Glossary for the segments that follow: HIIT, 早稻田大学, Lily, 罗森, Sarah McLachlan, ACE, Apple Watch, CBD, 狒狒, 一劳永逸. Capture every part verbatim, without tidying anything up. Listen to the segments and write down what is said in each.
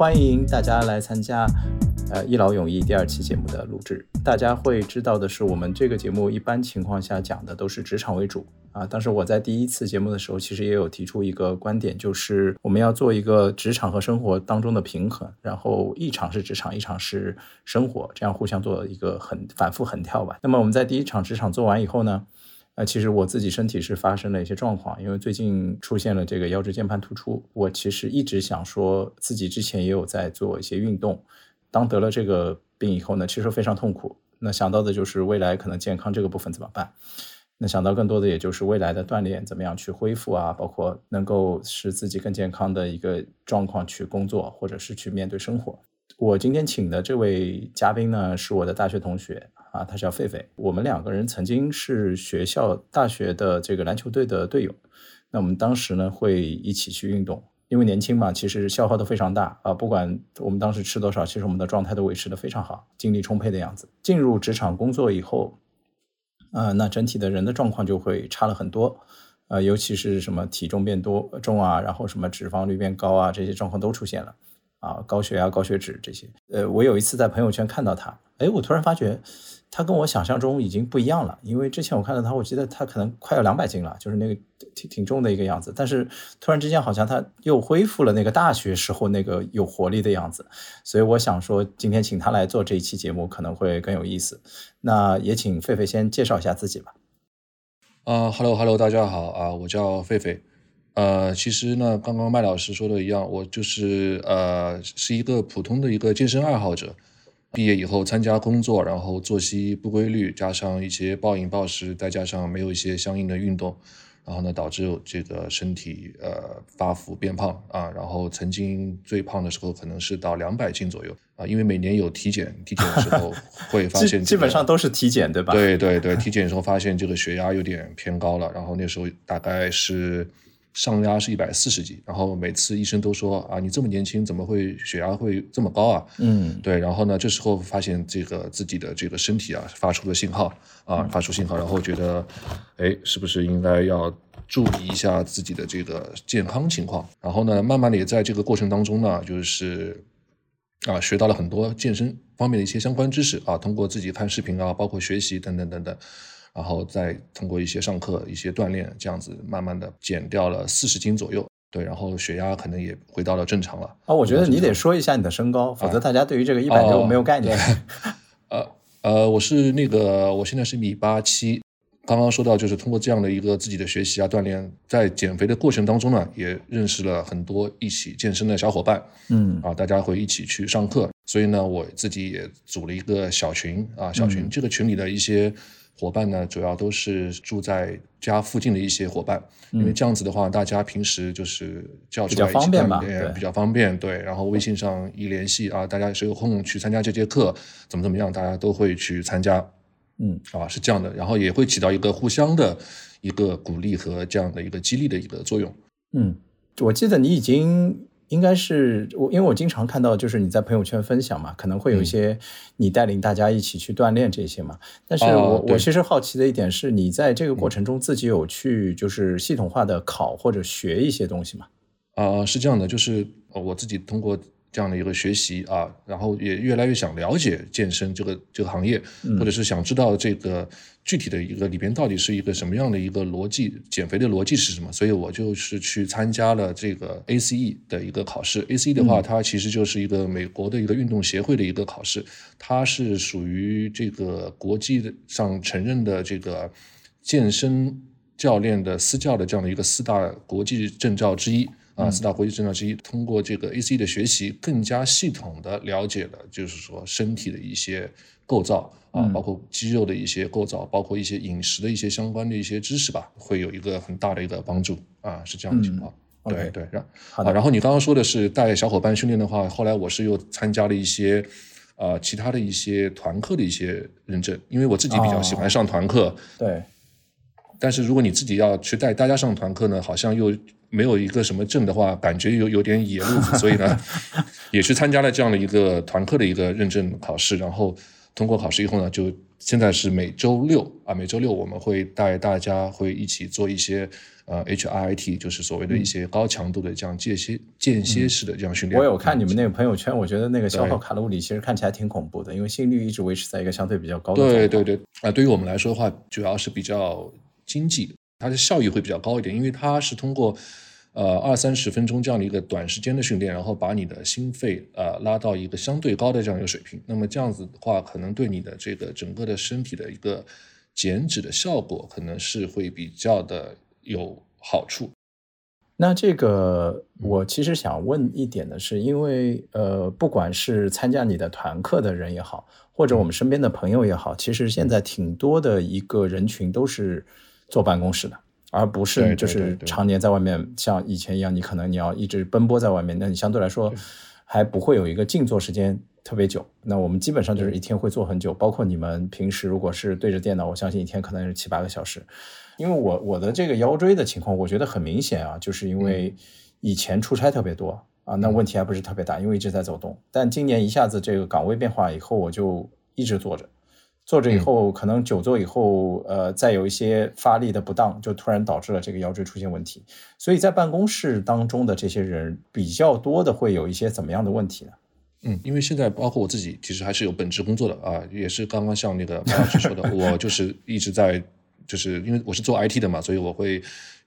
欢迎大家来参加呃，一劳永逸第二期节目的录制。大家会知道的是，我们这个节目一般情况下讲的都是职场为主啊。当时我在第一次节目的时候，其实也有提出一个观点，就是我们要做一个职场和生活当中的平衡，然后一场是职场，一场是生活，这样互相做一个很反复横跳吧。那么我们在第一场职场做完以后呢，呃，其实我自己身体是发生了一些状况，因为最近出现了这个腰椎间盘突出。我其实一直想说，自己之前也有在做一些运动。当得了这个病以后呢，其实非常痛苦。那想到的就是未来可能健康这个部分怎么办，那想到更多的也就是未来的锻炼怎么样去恢复啊，包括能够使自己更健康的一个状况去工作或者是去面对生活。我今天请的这位嘉宾呢，是我的大学同学啊，他叫狒狒。我们两个人曾经是学校大学的这个篮球队的队友，那我们当时呢会一起去运动，因为年轻嘛，其实消耗都非常大啊、呃，不管我们当时吃多少，其实我们的状态都维持得非常好，精力充沛的样子。进入职场工作以后，呃，那整体的人的状况就会差了很多，呃，尤其是什么体重变多重啊，然后什么脂肪率变高啊，这些状况都出现了啊，高血压、高血脂这些。呃，我有一次在朋友圈看到他，哎，我突然发觉他跟我想象中已经不一样了，因为之前我看到他，我记得他可能快要两百斤了，就是那个挺挺重的一个样子，但是突然之间好像他又恢复了那个大学时候那个有活力的样子。所以我想说今天请他来做这一期节目可能会更有意思。那也请狒狒先介绍一下自己吧。呃 Hello Hello 大家好啊、呃、我叫狒狒。呃其实呢刚刚麦老师说的一样，我就是呃是一个普通的一个健身爱好者。毕业以后参加工作，然后作息不规律，加上一些暴饮暴食，再加上没有一些相应的运动，然后呢导致这个身体呃发福变胖啊，然后曾经最胖的时候可能是到两百斤左右啊，因为每年有体检，体检的时候会发现、这个、基本上都是体检对吧？对对对，体检的时候发现这个血压有点偏高了，然后那时候大概是上压是一百四十几，然后每次医生都说啊，你这么年轻怎么会血压会这么高啊？嗯，对，然后呢，这时候发现这个自己的这个身体啊发出了信号啊，发出信号，然后觉得，哎，是不是应该要注意一下自己的这个健康情况？然后呢，慢慢的也在这个过程当中呢，就是啊学到了很多健身方面的一些相关知识啊，通过自己看视频啊，包括学习等等等等。然后再通过一些上课、一些锻炼，这样子慢慢的减掉了四十斤左右，对，然后血压可能也回到了正常了。啊、哦，我觉得你得说一下你的身高，啊、否则大家对于这个一百六没有概念。呃呃，我是那个，我现在是一米八七。刚刚说到，就是通过这样的一个自己的学习啊、锻炼，在减肥的过程当中呢，也认识了很多一起健身的小伙伴。嗯，啊，大家会一起去上课，所以呢，我自己也组了一个小群啊，小群、嗯、这个群里的一些。伙伴呢主要都是住在家附近的一些伙伴、嗯、因为这样子的话大家平时就是叫出来比较方便吧，比较方便，对，然后微信上一联系啊，大家谁有空去参加这节课怎么怎么样，大家都会去参加，嗯啊是这样的，然后也会起到一个互相的一个鼓励和这样的一个激励的一个作用。嗯，我记得你已经应该是我，因为我经常看到就是你在朋友圈分享嘛，可能会有一些你带领大家一起去锻炼这些嘛。但是我、哦、我其实好奇的一点是，你在这个过程中自己有去就是系统化的考或者学一些东西吗？啊、呃，是这样的，就是我自己通过这样的一个学习啊，然后也越来越想了解健身这个这个行业，或者是想知道这个具体的一个里边到底是一个什么样的一个逻辑，减肥的逻辑是什么？所以我就是去参加了这个 A C E 的一个考试。A C E 的话，它其实就是一个美国的一个运动协会的一个考试，它是属于这个国际上承认的这个健身教练的私教的这样的一个四大国际证照之一。啊，四大国际证照之一，通过这个 A C E 的学习，更加系统的了解了，就是说身体的一些构造啊，包括肌肉的一些构造，包括一些饮食的一些相关的一些知识吧，会有一个很大的一个帮助啊，是这样的情况。嗯、对 okay, 对，然后、啊、然后你刚刚说的是带小伙伴训练的话，后来我是又参加了一些。呃，其他的一些团课的一些认证，因为我自己比较喜欢上团课。哦、对。但是如果你自己要去带大家上团课呢，好像又没有一个什么证的话，感觉有有点野路子，所以呢，也去参加了这样的一个团课的一个认证考试，然后通过考试以后呢，就现在是每周六啊，每周六我们会带大家会一起做一些呃 H I I T， 就是所谓的一些高强度的这样间歇间歇式的这样训练。我有看你们那个朋友圈，我觉得那个消耗卡路里其实看起来挺恐怖的，因为心率一直维持在一个相对比较高的。对对对啊、呃，对于我们来说的话，主要是比较经济，它的效益会比较高一点，因为它是通过呃二三十分钟这样的一个短时间的训练，然后把你的心肺呃拉到一个相对高的这样一个水平，那么这样子的话可能对你的这个整个的身体的一个减脂的效果可能是会比较的有好处。那这个我其实想问一点的是，因为呃，不管是参加你的团课的人也好，或者我们身边的朋友也好，其实现在挺多的一个人群都是坐办公室的，而不是就是常年在外面像以前一样，你可能你要一直奔波在外面，那你相对来说还不会有一个静坐时间特别久。那我们基本上就是一天会坐很久，包括你们平时如果是对着电脑，我相信一天可能是七八个小时。因为我我的这个腰椎的情况我觉得很明显啊，就是因为以前出差特别多啊，那问题还不是特别大，因为一直在走动。但今年一下子这个岗位变化以后，我就一直坐着坐着以后，可能久坐以后，呃，再有一些发力的不当，就突然导致了这个腰椎出现问题。所以在办公室当中的这些人比较多的会有一些怎么样的问题呢？嗯，因为现在包括我自己其实还是有本职工作的啊，也是刚刚像那个马老师说的，我就是一直在就是因为我是做 I T 的嘛，所以我会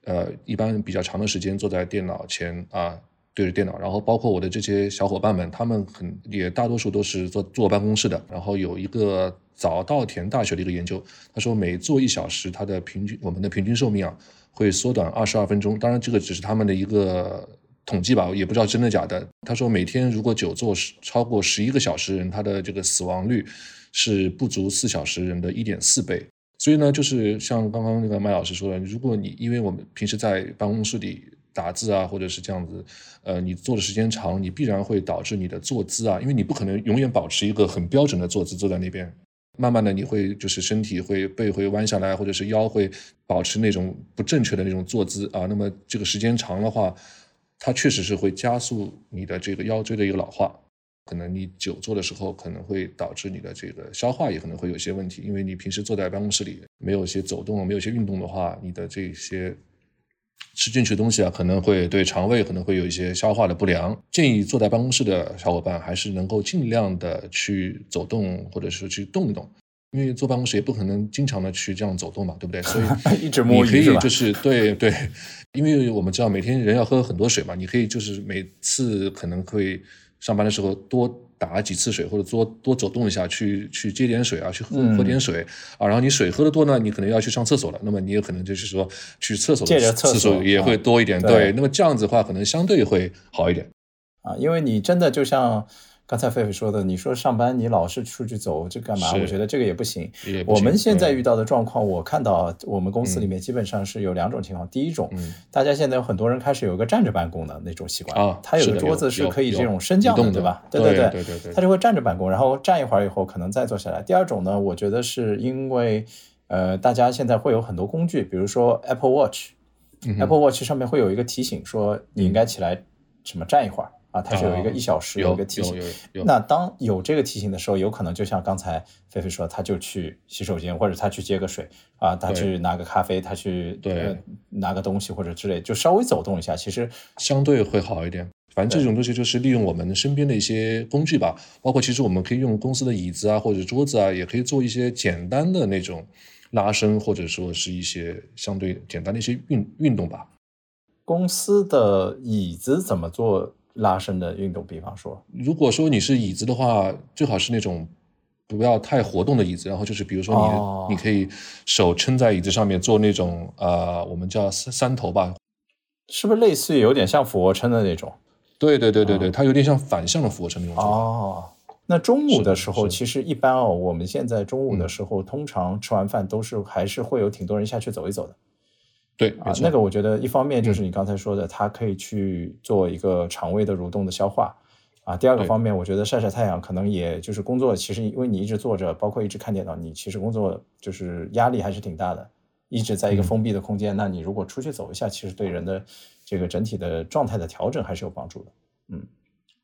呃一般比较长的时间坐在电脑前啊，对着电脑，然后包括我的这些小伙伴们，他们很也大多数都是坐坐办公室的。然后有一个早稻田大学的一个研究，他说每坐一小时，他的平均我们的平均寿命啊会缩短二十二分钟。当然，这个只是他们的一个统计吧，也不知道真的假的。他说每天如果久坐超过十一个小时人，他的这个死亡率是不足四小时人的一点四倍。所以呢，就是像刚刚那个麦老师说的，如果你因为我们平时在办公室里打字啊，或者是这样子，呃，你坐的时间长，你必然会导致你的坐姿啊，因为你不可能永远保持一个很标准的坐姿坐在那边，慢慢的你会就是身体会背会弯下来，或者是腰会保持那种不正确的那种坐姿啊。那么这个时间长的话，它确实是会加速你的这个腰椎的一个老化。可能你久坐的时候可能会导致你的这个消化也可能会有些问题，因为你平时坐在办公室里没有一些走动，没有一些运动的话，你的这些吃进去的东西啊，可能会对肠胃可能会有一些消化的不良。建议坐在办公室的小伙伴还是能够尽量的去走动，或者是去动一动，因为坐办公室也不可能经常的去这样走动嘛，对不对？所以一直摸鱼是吧？你可以就是对对，因为我们知道每天人要喝很多水嘛，你可以就是每次可能会上班的时候多打几次水，或者多多走动一下，去去接点水啊，去喝、嗯、喝点水啊。然后你水喝得多呢，你可能要去上厕所了，那么你也可能就是说去厕所的次数也会多一点、啊、对, 对，那么这样子的话可能相对会好一点啊。因为你真的就像刚才狒狒说的，你说上班你老是出去走这干嘛，我觉得这个也不行。我们现在遇到的状况，我看到我们公司里面基本上是有两种情况。第一种，大家现在有很多人开始有个站着办公的那种习惯，他有个桌子是可以这种升降的，对吧？对对对对，他就会站着办公，然后站一会儿以后可能再坐下来。第二种呢，我觉得是因为呃，大家现在会有很多工具，比如说 Apple Watch Apple Watch 上面会有一个提醒说你应该起来什么站一会儿啊，它是有一个一小时有一个提醒、啊、那当有这个提醒的时候，有可能就像刚才狒狒说，他就去洗手间，或者他去接个水啊，他去拿个咖啡，他去对、呃、拿个东西或者之类，就稍微走动一下，其实相对会好一点。反正这种东西就是利用我们身边的一些工具吧，包括其实我们可以用公司的椅子啊，或者桌子啊，也可以做一些简单的那种拉伸，或者说是一些相对简单的一些 运, 运动吧。公司的椅子怎么做拉伸的运动？比方说如果说你是椅子的话，最好是那种不要太活动的椅子，然后就是比如说你、哦、你可以手撑在椅子上面做那种呃，我们叫三头吧，是不是类似于有点像俯卧撑的那种？对对对对对、哦，它有点像反向的俯卧撑那种。哦，那中午的时候其实一般哦，我们现在中午的时候、嗯、通常吃完饭都是还是会有挺多人下去走一走的。对啊，那个我觉得一方面就是你刚才说的，它可以去做一个肠胃的蠕动的消化啊。第二个方面，我觉得晒晒太阳，可能也就是工作，其实因为你一直坐着，包括一直看电脑，你其实工作就是压力还是挺大的，一直在一个封闭的空间、嗯、那你如果出去走一下，其实对人的这个整体的状态的调整还是有帮助的。嗯，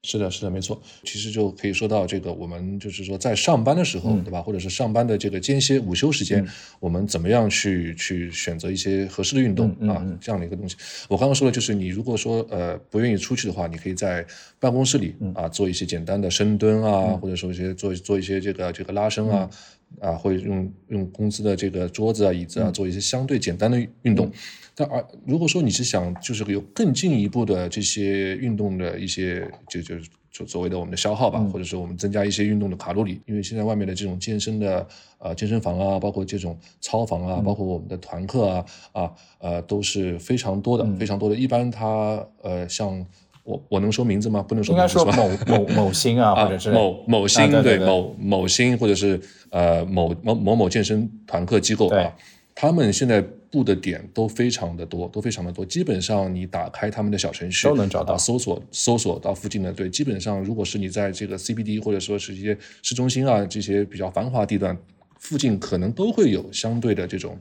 是的，是的，没错。其实就可以说到这个，我们就是说在上班的时候，嗯、对吧？或者是上班的这个间歇午休时间，嗯、我们怎么样去去选择一些合适的运动、嗯、啊、嗯？这样的一个东西。我刚刚说的就是，你如果说呃不愿意出去的话，你可以在办公室里、嗯、啊做一些简单的深蹲啊，嗯、或者说一些做做一些这个这个拉伸啊。嗯啊，会用用公司的这个桌子啊、椅子啊，做一些相对简单的运动。嗯、但而如果说你是想就是有更进一步的这些运动的一些，就就就所谓的我们的消耗吧，嗯、或者说我们增加一些运动的卡路里，因为现在外面的这种健身的呃健身房啊，包括这种操房啊，嗯、包括我们的团课啊啊呃都是非常多的、嗯、非常多的。一般它呃像。我我能说名字吗？不能说名字。应该说某某某星啊，或者是、啊、某某星、啊、对, 对, 对, 对某某星，或者是呃某某某某健身团课机构啊，他们现在布的点都非常的多，都非常的多。基本上你打开他们的小程序都能找到，啊、搜索搜索到附近的。对，基本上如果是你在这个 C B D 或者说是一些市中心啊这些比较繁华地段附近，可能都会有相对的这种。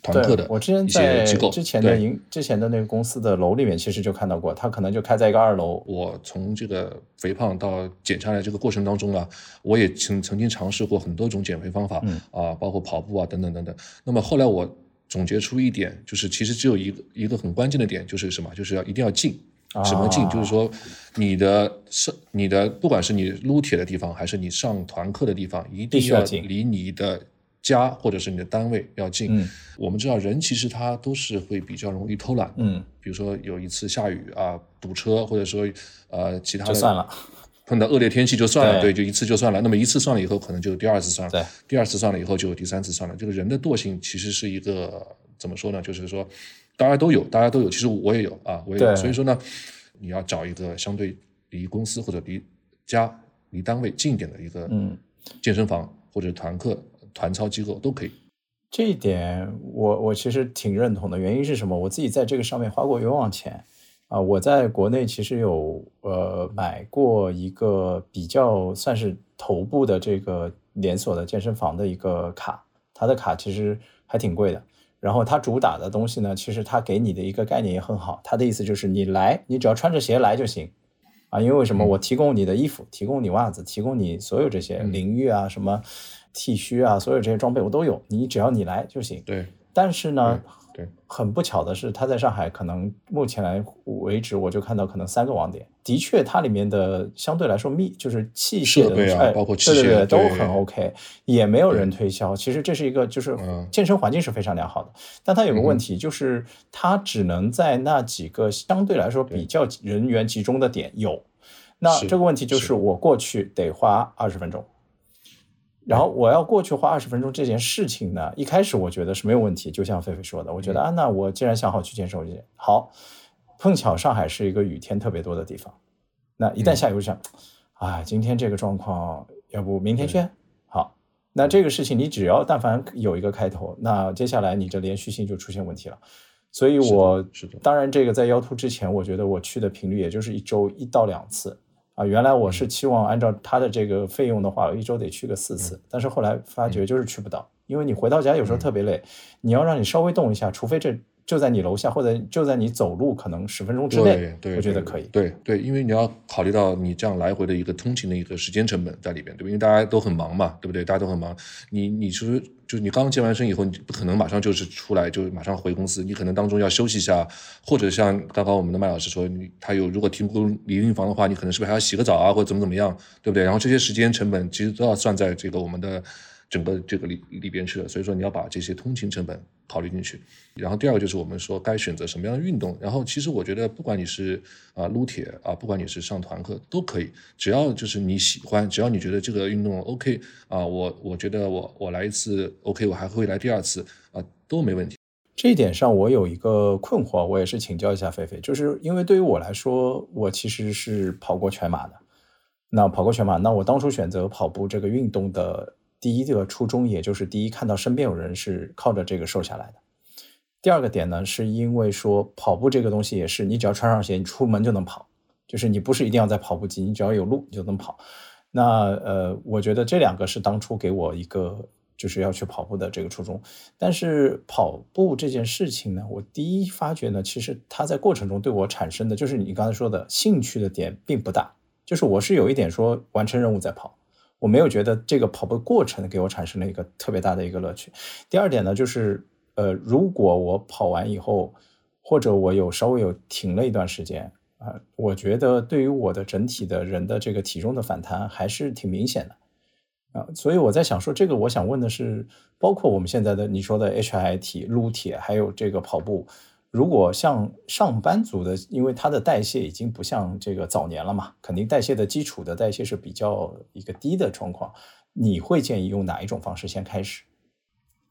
团课的，我之前在之前的营之前的那个公司的楼里面，其实就看到过，他可能就开在一个二楼。我从这个肥胖到减下来这个过程当中啊，我也曾曾经尝试过很多种减肥方法，嗯、啊，包括跑步啊等等等等。那么后来我总结出一点，就是其实只有一个一个很关键的点，就是什么？就是要一定要静。什么劲？就是说，你的上你的不管是你撸铁的地方，还是你上团课的地方，一定要离你的。家或者是你的单位要近、嗯、我们知道人其实他都是会比较容易偷懒，嗯，比如说有一次下雨啊堵车，或者说呃其他的就算了，碰到恶劣天气就算了， 对, 对就一次就算了，那么一次算了以后可能就第二次算了，对，第二次算了以后就有第三次算了。这个人的惰性其实是一个怎么说呢，就是说大家都有大家都有，其实我也有啊，我也有。所以说呢，你要找一个相对离公司或者离家离单位近一点的一个健身房、嗯、或者团课团操机构都可以。这一点我我其实挺认同的，原因是什么？我自己在这个上面花过冤枉钱啊、呃！我在国内其实有呃买过一个比较算是头部的这个连锁的健身房的一个卡，它的卡其实还挺贵的。然后它主打的东西呢，其实它给你的一个概念也很好，它的意思就是你来，你只要穿着鞋来就行啊！因为为什么？我提供你的衣服，提供你袜子，提供你所有这些淋浴啊、嗯、什么。T 恤啊，所有这些装备我都有，你只要你来就行。对，但是呢，对，对很不巧的是，它在上海可能目前来为止，我就看到可能三个网点。的确，它里面的相对来说密就是器械的设备啊，哎、包括器械对对对都很 OK， 也没有人推销。其实这是一个就是健身环境是非常良好的，嗯、但它有个问题就是它只能在那几个相对来说比较人员集中的点有。那这个问题就是我过去得花二十分钟。然后我要过去花二十分钟这件事情呢，一开始我觉得是没有问题，就像菲菲说的，我觉得、嗯、啊，那我既然想好去健身，我就好。碰巧上海是一个雨天特别多的地方，那一旦下雨，我想，啊、嗯，今天这个状况，要不明天去？好，那这个事情你只要但凡有一个开头，那接下来你的连续性就出现问题了。所以我当然这个在腰突之前，我觉得我去的频率也就是一周一到两次。啊，原来我是期望按照他的这个费用的话，我一周得去个四次，但是后来发觉就是去不到，因为你回到家有时候特别累，你要让你稍微动一下，除非这就在你楼下或者就在你走路可能十分钟之内，我觉得可以。对 对, 对，因为你要考虑到你这样来回的一个通勤的一个时间成本在里边，对不对？因为大家都很忙嘛，对不对？大家都很忙，你你其实。就是你刚健完身以后，你不可能马上就是出来就马上回公司，你可能当中要休息一下，或者像刚刚我们的麦老师说，你他有如果提供淋浴房的话，你可能是不是还要洗个澡啊，或者怎么怎么样，对不对？然后这些时间成本其实都要算在这个我们的整个这个里里边去了，所以说你要把这些通勤成本考虑进去。然后第二个就是我们说该选择什么样的运动，然后其实我觉得不管你是啊撸铁啊，不管你是上团课都可以，只要就是你喜欢，只要你觉得这个运动 OK 啊，我我觉得我我来一次 OK， 我还会来第二次啊，都没问题。这一点上我有一个困惑，我也是请教一下菲菲，就是因为对于我来说，我其实是跑过全马的，那跑过全马，那我当初选择跑步这个运动的第一个初衷，也就是第一看到身边有人是靠着这个瘦下来的。第二个点呢，是因为说跑步这个东西也是，你只要穿上鞋，你出门就能跑，就是你不是一定要在跑步机，你只要有路你就能跑。那呃，我觉得这两个是当初给我一个就是要去跑步的这个初衷。但是跑步这件事情呢，我第一发觉呢，其实它在过程中对我产生的就是你刚才说的兴趣的点并不大。就是我是有一点说完成任务在跑，我没有觉得这个跑步过程给我产生了一个特别大的一个乐趣。第二点呢，就是呃，如果我跑完以后，或者我有稍微有停了一段时间啊、呃，我觉得对于我的整体的人的这个体重的反弹还是挺明显的。啊，所以我在想说，这个我想问的是，包括我们现在的你说的 H I I T 撸铁，还有这个跑步，如果像上班族的，因为它的代谢已经不像这个早年了嘛，肯定代谢的基础的代谢是比较一个低的状况，你会建议用哪一种方式先开始？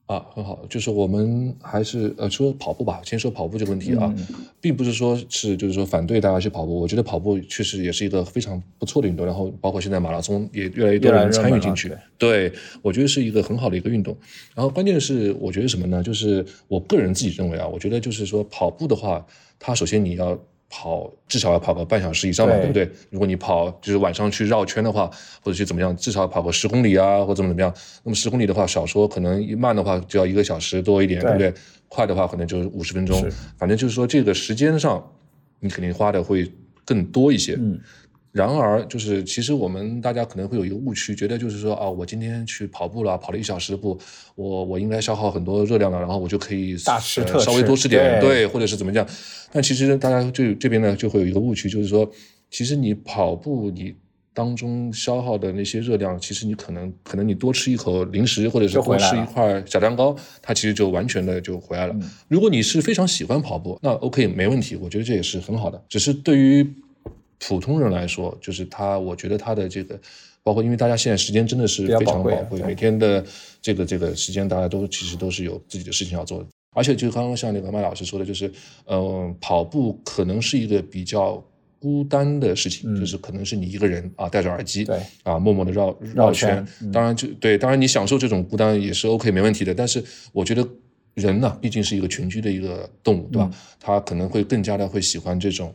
啊，很好，就是我们还是呃说跑步吧，先说跑步这个问题啊、嗯，并不是说是就是说反对大家去跑步，我觉得跑步确实也是一个非常不错的运动，然后包括现在马拉松也越来越多人参与进去，对，对，我觉得是一个很好的一个运动。然后关键是我觉得什么呢？就是我个人自己认为啊，我觉得就是说跑步的话，它首先你要跑至少要跑个半小时以上吧， 对， 对不对？如果你跑就是晚上去绕圈的话，或者去怎么样，至少跑个十公里啊，或者怎么怎么样。那么十公里的话，少说可能慢的话就要一个小时多一点， 对， 对不对？快的话可能就是五十分钟。反正就是说这个时间上，你肯定花的会更多一些。嗯。然而就是其实我们大家可能会有一个误区，觉得就是说啊，我今天去跑步了，跑了一小时的步，我我应该消耗很多热量了，然后我就可以大吃特吃、呃、稍微多吃点， 对， 对，或者是怎么样。但其实大家就这边呢就会有一个误区，就是说其实你跑步你当中消耗的那些热量，其实你可能可能你多吃一口零食，或者是多吃一块小蛋糕，它其实就完全的就回来了、嗯、如果你是非常喜欢跑步，那 OK 没问题，我觉得这也是很好的。只是对于普通人来说，就是他，我觉得他的这个，包括因为大家现在时间真的是非常宝贵，宝贵每天的这个这个时间，大家都其实都是有自己的事情要做的。而且就刚刚像那个麦老师说的，就是，嗯、呃，跑步可能是一个比较孤单的事情，嗯、就是可能是你一个人啊，戴着耳机，啊，默默的绕绕圈。绕圈嗯、当然就对，当然你享受这种孤单也是 OK 没问题的。但是我觉得人呢、啊，毕竟是一个群居的一个动物，对吧？嗯、他可能会更加的会喜欢这种。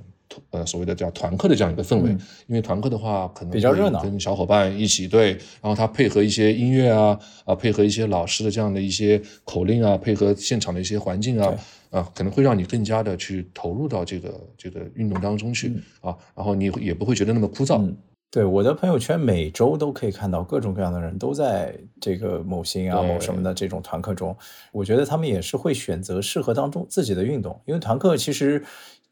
呃，所谓的叫团课的这样一个氛围、嗯，因为团课的话可能比较热闹，跟小伙伴一起对，然后他配合一些音乐啊，啊、呃，配合一些老师的这样的一些口令啊，配合现场的一些环境啊，啊、呃，可能会让你更加的去投入到这个这个运动当中去、嗯、啊，然后你也不会觉得那么枯燥。嗯、对，我的朋友圈每周都可以看到各种各样的人都在这个某星啊某什么的这种团课中，我觉得他们也是会选择适合当中自己的运动，因为团课其实。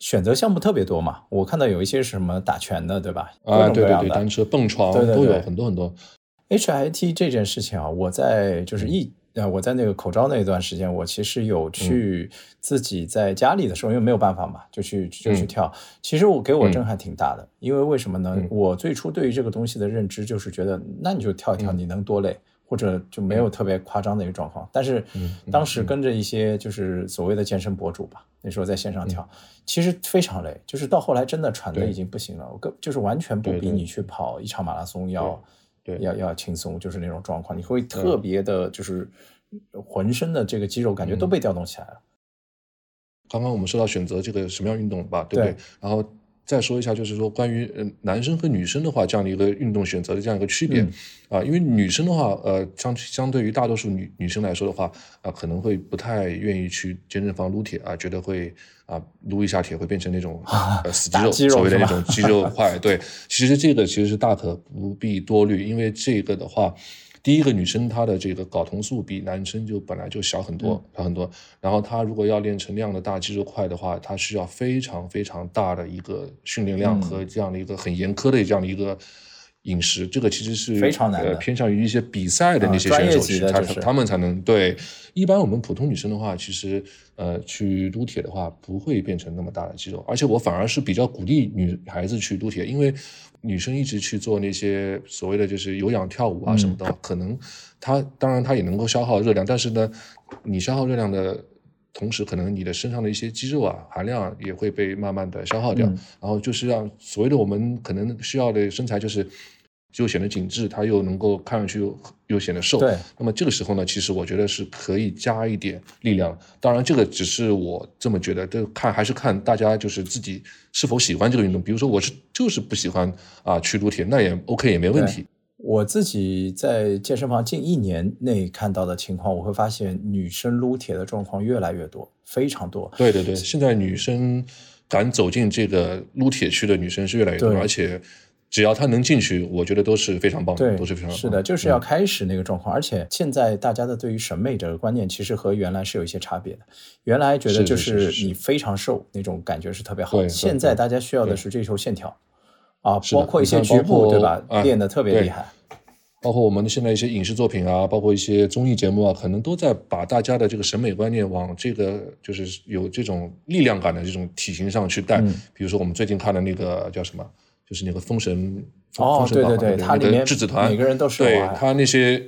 选择项目特别多嘛，我看到有一些什么打拳的，对吧？啊，对对对，单车、蹦床对对对都有很多很多。H I I T 这件事情啊，我在就是一、嗯、我在那个口罩那一段时间，我其实有去自己在家里的时候，嗯、因为没有办法嘛，就去就去跳、嗯。其实我给我震撼挺大的，嗯、因为为什么呢、嗯？我最初对于这个东西的认知就是觉得，那你就跳一跳，嗯、你能多累？或者就没有特别夸张的一个状况，但是当时跟着一些就是所谓的健身博主吧，那时候在线上跳，其实非常累，就是到后来真的喘的已经不行了，我就是完全不比你去跑一场马拉松要要要轻松，就是那种状况，你会特别的，就是浑身的这个肌肉感觉都被调动起来了。刚刚我们说到选择这个什么样运动吧，对不对？然后。再说一下，就是说关于男生和女生的话，这样的一个运动选择的这样一个区别啊、嗯呃，因为女生的话，呃，相相对于大多数女女生来说的话，啊、呃，可能会不太愿意去健身房撸铁啊、呃，觉得会啊、呃、撸一下铁会变成那种、呃、死肌肉，肌肉所谓的那种肌肉块。对，其实这个其实是大可不必多虑，因为这个的话。第一个女生她的这个睾酮素比男生就本来就小很多、嗯、小很多，然后她如果要练成那样的大肌肉块的话，她需要非常非常大的一个训练量和这样的一个很严苛的这样的一个饮食，这个其实是非常难的、呃、偏向于一些比赛的那些选手、嗯、他, 他们才能对。一般我们普通女生的话，其实呃去撸铁的话不会变成那么大的肌肉，而且我反而是比较鼓励女孩子去撸铁，因为女生一直去做那些所谓的就是有氧跳舞啊什么的、嗯、可能她当然她也能够消耗热量，但是呢你消耗热量的同时，可能你的身上的一些肌肉啊含量啊也会被慢慢的消耗掉、嗯、然后就是让所谓的我们可能需要的身材就是又显得紧致，它又能够看上去 又, 又显得瘦。对。那么这个时候呢，其实我觉得是可以加一点力量。当然，这个只是我这么觉得，这看还是看大家就是自己是否喜欢这个运动。比如说，我是就是不喜欢啊、呃、去撸铁，那也 OK 也没问题。我自己在健身房近一年内看到的情况，我会发现女生撸铁的状况越来越多，非常多。对对对，现在女生敢走进这个撸铁区的女生是越来越多，而且。只要他能进去，我觉得都是非常棒的，对，都是非常棒。是的，就是要开始那个状况、嗯、而且现在大家的对于审美这个观念其实和原来是有一些差别的，原来觉得就是你非常瘦那种感觉是特别好，现在大家需要的是追求线条啊，包括一些局部对吧、哎、练得特别厉害，包括我们现在一些影视作品啊，包括一些综艺节目啊，可能都在把大家的这个审美观念往这个就是有这种力量感的这种体型上去带、嗯、比如说我们最近看的那个叫什么，就是那个封神，哦，封神榜，对对对，他里面质子团每个人都是，对，他那些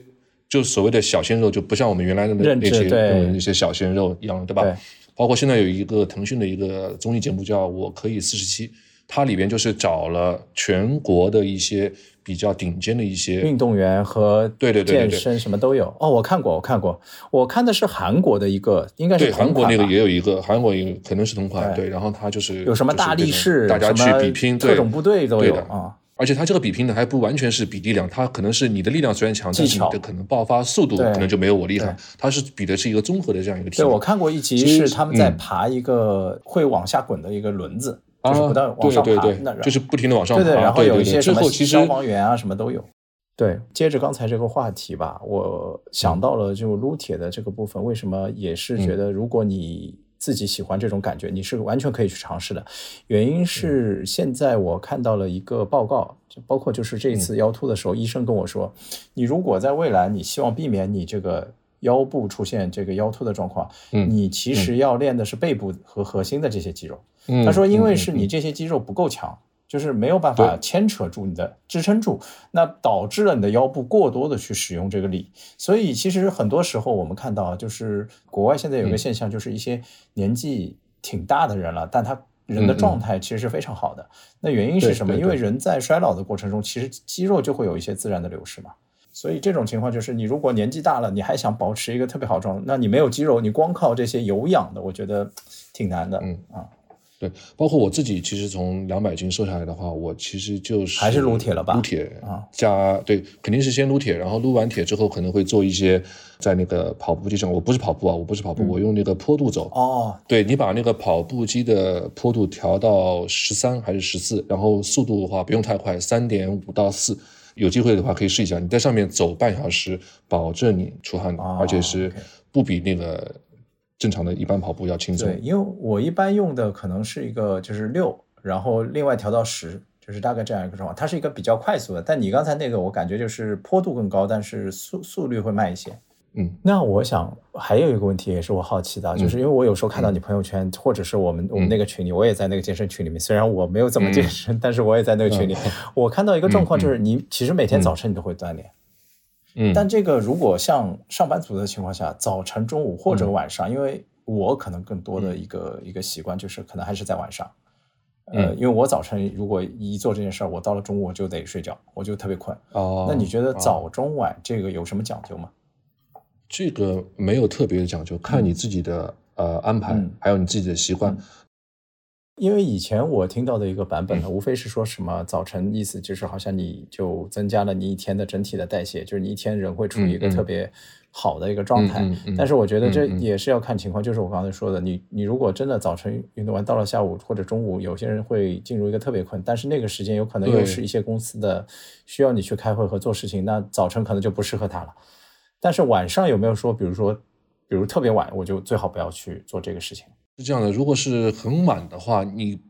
就所谓的小鲜肉就不像我们原来的那些那些小鲜肉一样，对吧，对，包括现在有一个腾讯的一个综艺节目叫我可以四十七，它里边就是找了全国的一些比较顶尖的一些运动员和健身什么都有，对对对对对，哦，我看过我看过我看的是韩国的一个，应该是对韩国那个也有一个，韩国也可能是同款， 对， 对，然后他就是有什么大力士，大家去比拼，特种部队都有啊，而且他这个比拼呢还不完全是比力量，他可能是你的力量虽然强，但是你的可能爆发速度可能就没有我厉害，他是比的是一个综合的这样一个体验。对，我看过一集是他们在爬一个会往下滚的一个轮子，就是不断往上爬，对对对，就是不停的往上爬，对对，然后有一些什么消防员啊什么都有。对，接着刚才这个话题吧，我想到了就撸铁的这个部分，为什么也是觉得如果你自己喜欢这种感觉、嗯、你是完全可以去尝试的，原因是现在我看到了一个报告，就包括就是这一次腰突的时候、嗯、医生跟我说，你如果在未来你希望避免你这个腰部出现这个腰突的状况、嗯、你其实要练的是背部和核心的这些肌肉、嗯、他说因为是你这些肌肉不够强、嗯嗯、就是没有办法牵扯住你的支撑住，那导致了你的腰部过多的去使用这个力，所以其实很多时候我们看到就是国外现在有个现象，就是一些年纪挺大的人了、嗯、但他人的状态其实是非常好的、嗯、那原因是什么，因为人在衰老的过程中其实肌肉就会有一些自然的流失嘛，所以这种情况就是你如果年纪大了你还想保持一个特别好状态，那你没有肌肉，你光靠这些有氧的我觉得挺难的。嗯啊，对，包括我自己其实从两百斤瘦下来的话，我其实就是还是撸铁了吧，撸铁加、啊、对，肯定是先撸铁，然后撸完铁之后可能会做一些在那个跑步机上，我不是跑步啊，我不是跑步、嗯、我用那个坡度走，哦，对，你把那个跑步机的坡度调到十三还是十四，然后速度的话不用太快， 三点五到四，有机会的话可以试一下，你在上面走半小时，保证你出汗、哦、而且是不比那个正常的一般跑步要轻松。对，因为我一般用的可能是一个就是六，然后另外调到十，就是大概这样一个状况，它是一个比较快速的，但你刚才那个我感觉就是坡度更高，但是速速率会慢一些。嗯，那我想还有一个问题也是我好奇的、嗯、就是因为我有时候看到你朋友圈、嗯、或者是我们我们那个群里、嗯、我也在那个健身群里面，虽然我没有怎么健身、嗯、但是我也在那个群里、嗯、我看到一个状况就是你其实每天早晨你都会锻炼，嗯，但这个如果像上班族的情况下，早晨中午或者晚上、嗯、因为我可能更多的一个、嗯、一个习惯就是可能还是在晚上、嗯、呃，因为我早晨如果一做这件事儿，我到了中午我就得睡觉，我就特别困、哦、那你觉得早中晚这个有什么讲究吗？这个没有特别的讲究，看你自己的、嗯、呃安排、嗯、还有你自己的习惯、嗯、因为以前我听到的一个版本呢、嗯、无非是说什么早晨意思就是好像你就增加了你一天的整体的代谢，就是你一天人会处于一个特别好的一个状态、嗯嗯、但是我觉得这也是要看情况、嗯嗯、就是我刚才说的，你你如果真的早晨运动完到了下午或者中午，有些人会进入一个特别困，但是那个时间有可能又是一些公司的需要你去开会和做事情，那早晨可能就不适合他了，但是晚上有没有说比如说比如特别晚我就最好不要去做这个事情？是这样的，如果是很晚的话，你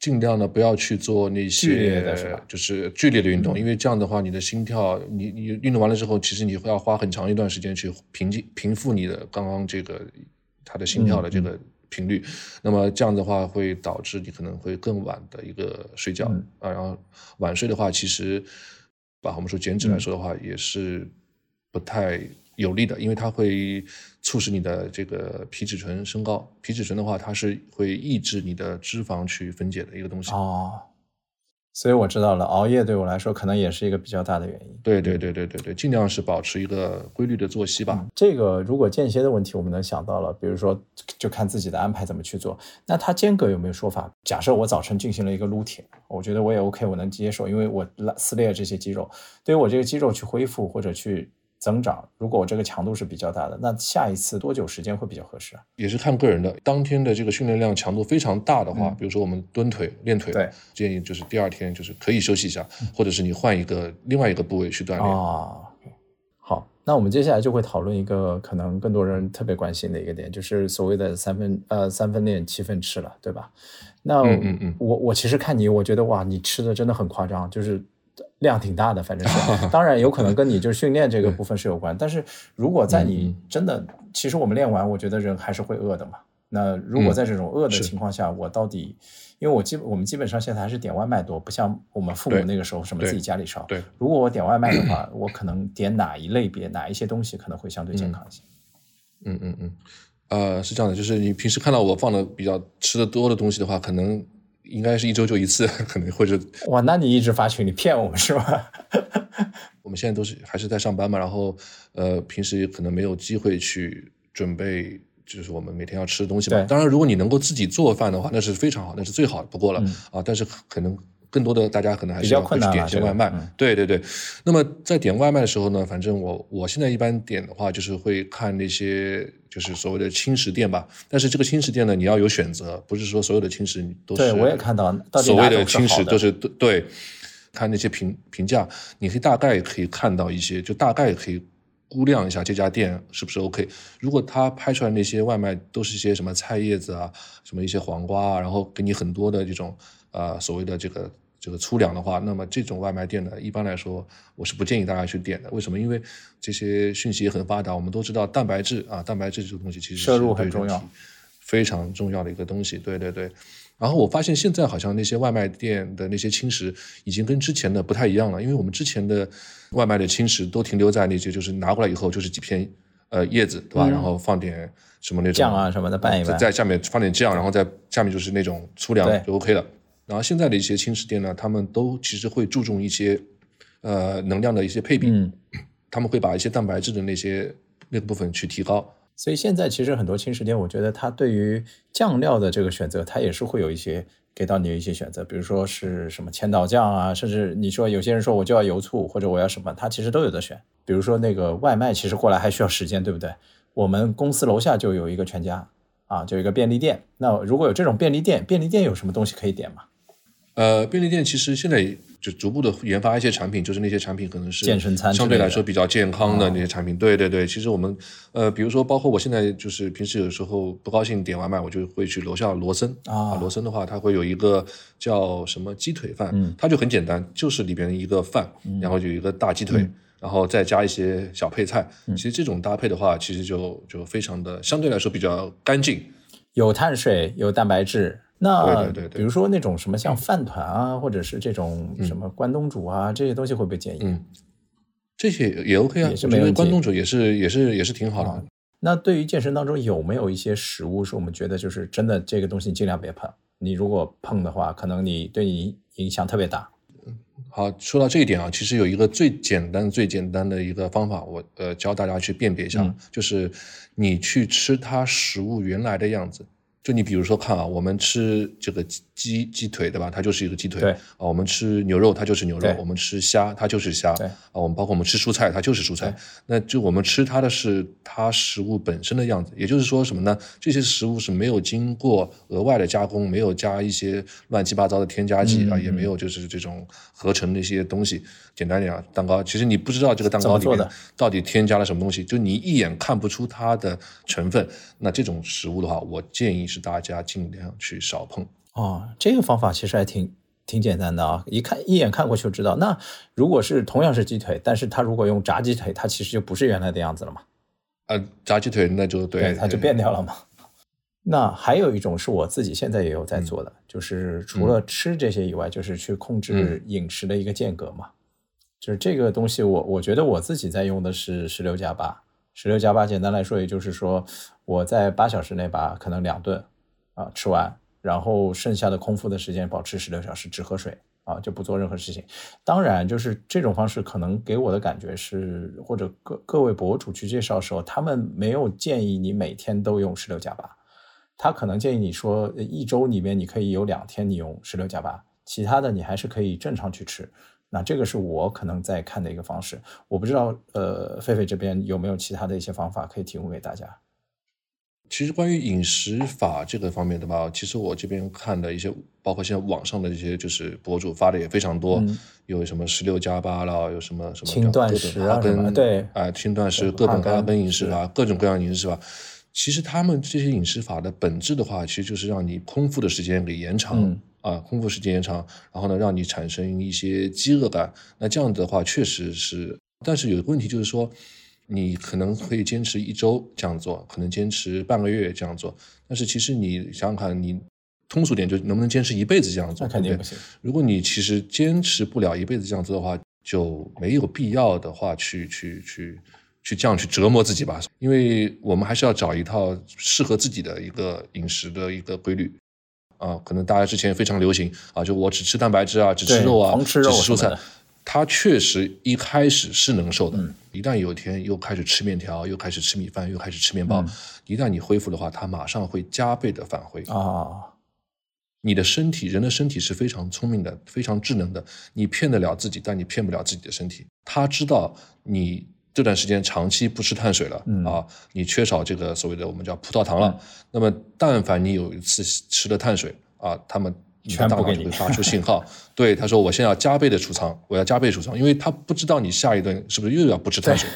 尽量的不要去做那些剧烈的是吧，就是剧烈的运动、嗯、因为这样的话你的心跳，你你运动完了之后其实你会要花很长一段时间去平静平复你的刚刚这个它的心跳的这个频率、嗯、那么这样的话会导致你可能会更晚的一个睡觉、嗯、啊，然后晚睡的话其实把我们说减脂来说的话、嗯、也是不太有利的，因为它会促使你的这个皮质醇升高，皮质醇的话它是会抑制你的脂肪去分解的一个东西。哦，所以我知道了，熬夜对我来说可能也是一个比较大的原因。对对对对对对，尽量是保持一个规律的作息吧、嗯、这个如果间歇的问题我们能想到了，比如说就看自己的安排怎么去做，那它间隔有没有说法？假设我早晨进行了一个撸铁，我觉得我也 OK， 我能接受，因为我撕裂这些肌肉，对于我这个肌肉去恢复或者去增长，如果我这个强度是比较大的，那下一次多久时间会比较合适？也是看个人的，当天的这个训练量强度非常大的话、嗯、比如说我们蹲腿练腿，对，建议就是第二天就是可以休息一下、嗯、或者是你换一个另外一个部位去锻炼、哦、好，那我们接下来就会讨论一个可能更多人特别关心的一个点，就是所谓的三分呃三分练七分吃了，对吧？那我、嗯嗯、我, 我其实看你，我觉得哇，你吃的真的很夸张，就是量挺大的，反正是，当然有可能跟你就是训练这个部分是有关，但是如果在你真的，其实我们练完，我觉得人还是会饿的嘛。那如果在这种饿的情况下，嗯、我到底，因为我基我们基本上现在还是点外卖多，不像我们父母那个时候什么自己家里烧。对，如果我点外卖的话，我可能点哪一类别，哪一些东西可能会相对健康一些。嗯嗯嗯，呃，是这样的，就是你平时看到我放的比较吃的多的东西的话，可能。应该是一周就一次，可能或者哇，那你一直发群，你骗我们是吧？我们现在都是还是在上班嘛，然后呃，平时可能没有机会去准备，就是我们每天要吃的东西嘛。当然，如果你能够自己做饭的话，那是非常好，那是最好不过了、嗯、啊。但是可能更多的大家可能还是要会去点一些外卖、这个嗯。对对对。那么在点外卖的时候呢，反正我我现在一般点的话，就是会看那些。就是所谓的轻食店吧，但是这个轻食店呢，你要有选择，不是说所有的轻食都是。对，我也看到，所谓的轻食都是对，看那些评评价，你可以大概可以看到一些，就大概可以估量一下这家店是不是 OK。如果他拍出来那些外卖都是一些什么菜叶子啊，什么一些黄瓜啊，然后给你很多的这种呃所谓的这个。这个粗粮的话，那么这种外卖店呢，一般来说我是不建议大家去点的。为什么？因为这些讯息也很发达，我们都知道蛋白质啊，蛋白质这个东西其实摄入很重要，非常重要的一个东西。对对对。然后我发现现在好像那些外卖店的那些轻食已经跟之前的不太一样了，因为我们之前的外卖的轻食都停留在那些就是拿过来以后就是几片呃叶子，对吧、嗯？然后放点什么那种酱啊什么的拌一拌，在下面放点酱，然后在下面就是那种粗粮就 OK 了。然后现在的一些轻食店呢，他们都其实会注重一些，呃，能量的一些配比，嗯、他们会把一些蛋白质的那些那个部分去提高。所以现在其实很多轻食店，我觉得它对于酱料的这个选择，它也是会有一些给到你一些选择，比如说是什么千岛酱啊，甚至你说有些人说我就要油醋或者我要什么，它其实都有的选。比如说那个外卖，其实过来还需要时间，对不对？我们公司楼下就有一个全家啊，就有一个便利店。那如果有这种便利店，便利店有什么东西可以点吗？呃，便利店其实现在就逐步的研发一些产品，就是那些产品可能是健身餐相对来说比较健康的那些产品。对对对，其实我们呃，比如说包括我现在就是平时有时候不高兴点外卖，我就会去楼下罗森啊，罗森的话它会有一个叫什么鸡腿饭，嗯、它就很简单，就是里边一个饭，嗯、然后有一个大鸡腿。嗯然后再加一些小配菜，其实这种搭配的话，其实就就非常的相对来说比较干净，有碳水，有蛋白质。那对对对对，比如说那种什么像饭团啊，或者是这种什么关东煮啊，嗯、这些东西会不会建议？嗯，这些也 OK 啊，因为关东煮也是也是也是挺好的、嗯。那对于健身当中有没有一些食物是我们觉得就是真的这个东西尽量别碰，你如果碰的话，可能你对你影响特别大。好，说到这一点啊，其实有一个最简单最简单的一个方法，我呃教大家去辨别一下、嗯，就是你去吃它食物原来的样子。就你比如说看啊，我们吃这个鸡鸡腿对吧？它就是一个鸡腿。对啊，我们吃牛肉它就是牛肉，我们吃虾它就是虾。对啊，我们包括我们吃蔬菜它就是蔬菜。那就我们吃它的是它食物本身的样子，也就是说什么呢？这些食物是没有经过额外的加工，没有加一些乱七八糟的添加剂、嗯、啊，也没有就是这种合成的一些东西。简单点啊，蛋糕其实你不知道这个蛋糕里面到底添加了什么东西，就你一眼看不出它的成分。那这种食物的话，我建议是大家尽量去少碰。哦，这个方法其实还挺挺简单的啊，一看一眼看过去就知道。那如果是同样是鸡腿，但是它如果用炸鸡腿，它其实就不是原来的样子了嘛。呃，炸鸡腿那就 对, 对，它就变掉了嘛。那还有一种是我自己现在也有在做的，嗯、就是除了吃这些以外、嗯，就是去控制饮食的一个间隔嘛。嗯、就是这个东西我，我我觉得我自己在用的是十六加八。十六加八，简单来说，也就是说，我在八小时内把可能两顿啊吃完，然后剩下的空腹的时间保持十六小时，只喝水啊，就不做任何事情。当然，就是这种方式可能给我的感觉是，或者各各位博主去介绍的时候，他们没有建议你每天都用十六加八，他可能建议你说，一周里面你可以有两天你用十六加八，其他的你还是可以正常去吃。那这个是我可能在看的一个方式，我不知道呃，狒狒这边有没有其他的一些方法可以提供给大家。其实关于饮食法这个方面的吧，其实我这边看的一些，包括现在网上的这些就是博主发的也非常多，嗯、有什么十六加八啦，有什么什么轻断食啊，什么对，哎，轻断食、哥本哈根饮食法、各种各样饮食法。其实他们这些饮食法的本质的话，其实就是让你空腹的时间给延长。嗯啊，空腹时间延长，然后呢，让你产生一些饥饿感。那这样的话，确实是，但是有个问题就是说，你可能可以坚持一周这样做，可能坚持半个月这样做，但是其实你想想看，你通俗点，就能不能坚持一辈子这样做？那肯定不行。如果你其实坚持不了一辈子这样做的话，就没有必要的话去去去去这样去折磨自己吧，因为我们还是要找一套适合自己的一个饮食的一个规律。啊，可能大家之前非常流行啊，就我只吃蛋白质啊，只吃肉啊，吃肉只吃蔬菜。它确实一开始是能瘦的，嗯、一旦有一天又开始吃面条，又开始吃米饭，又开始吃面包，嗯、一旦你恢复的话，它马上会加倍的返回啊。哦，你的身体，人的身体是非常聪明的，非常智能的。你骗得了自己，但你骗不了自己的身体。他知道你这段时间长期不吃碳水了，嗯、啊，你缺少这个所谓的我们叫葡萄糖了。嗯、那么，但凡你有一次吃了碳水啊，他们大脑就会发出信号，对他说：“我现在要加倍的储藏，我要加倍储藏，因为他不知道你下一顿是不是又要不吃碳水了。”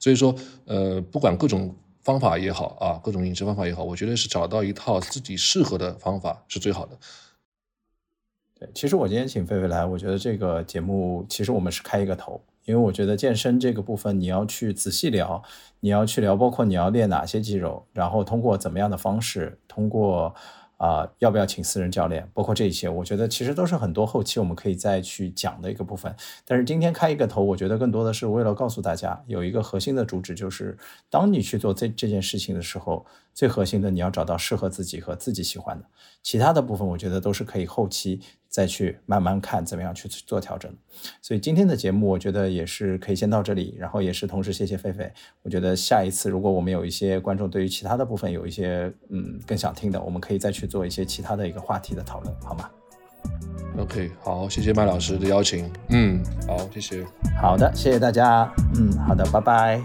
所以说，呃，不管各种方法也好啊，各种饮食方法也好，我觉得是找到一套自己适合的方法是最好的。对，其实我今天请狒狒来，我觉得这个节目其实我们是开一个头。因为我觉得健身这个部分你要去仔细聊，你要去聊包括你要练哪些肌肉，然后通过怎么样的方式，通过啊、呃、要不要请私人教练，包括这一些，我觉得其实都是很多后期我们可以再去讲的一个部分。但是今天开一个头，我觉得更多的是为了告诉大家有一个核心的主旨，就是当你去做这这件事情的时候，最核心的你要找到适合自己和自己喜欢的，其他的部分我觉得都是可以后期再去慢慢看怎么样去做调整。所以今天的节目我觉得也是可以先到这里，然后也是同时谢谢狒狒。我觉得下一次如果我们有一些观众对于其他的部分有一些嗯更想听的，我们可以再去做一些其他的一个话题的讨论，好吗？ OK， 好，谢谢麦老师的邀请。嗯，好，谢谢。好的，谢谢大家。嗯，好的，拜拜。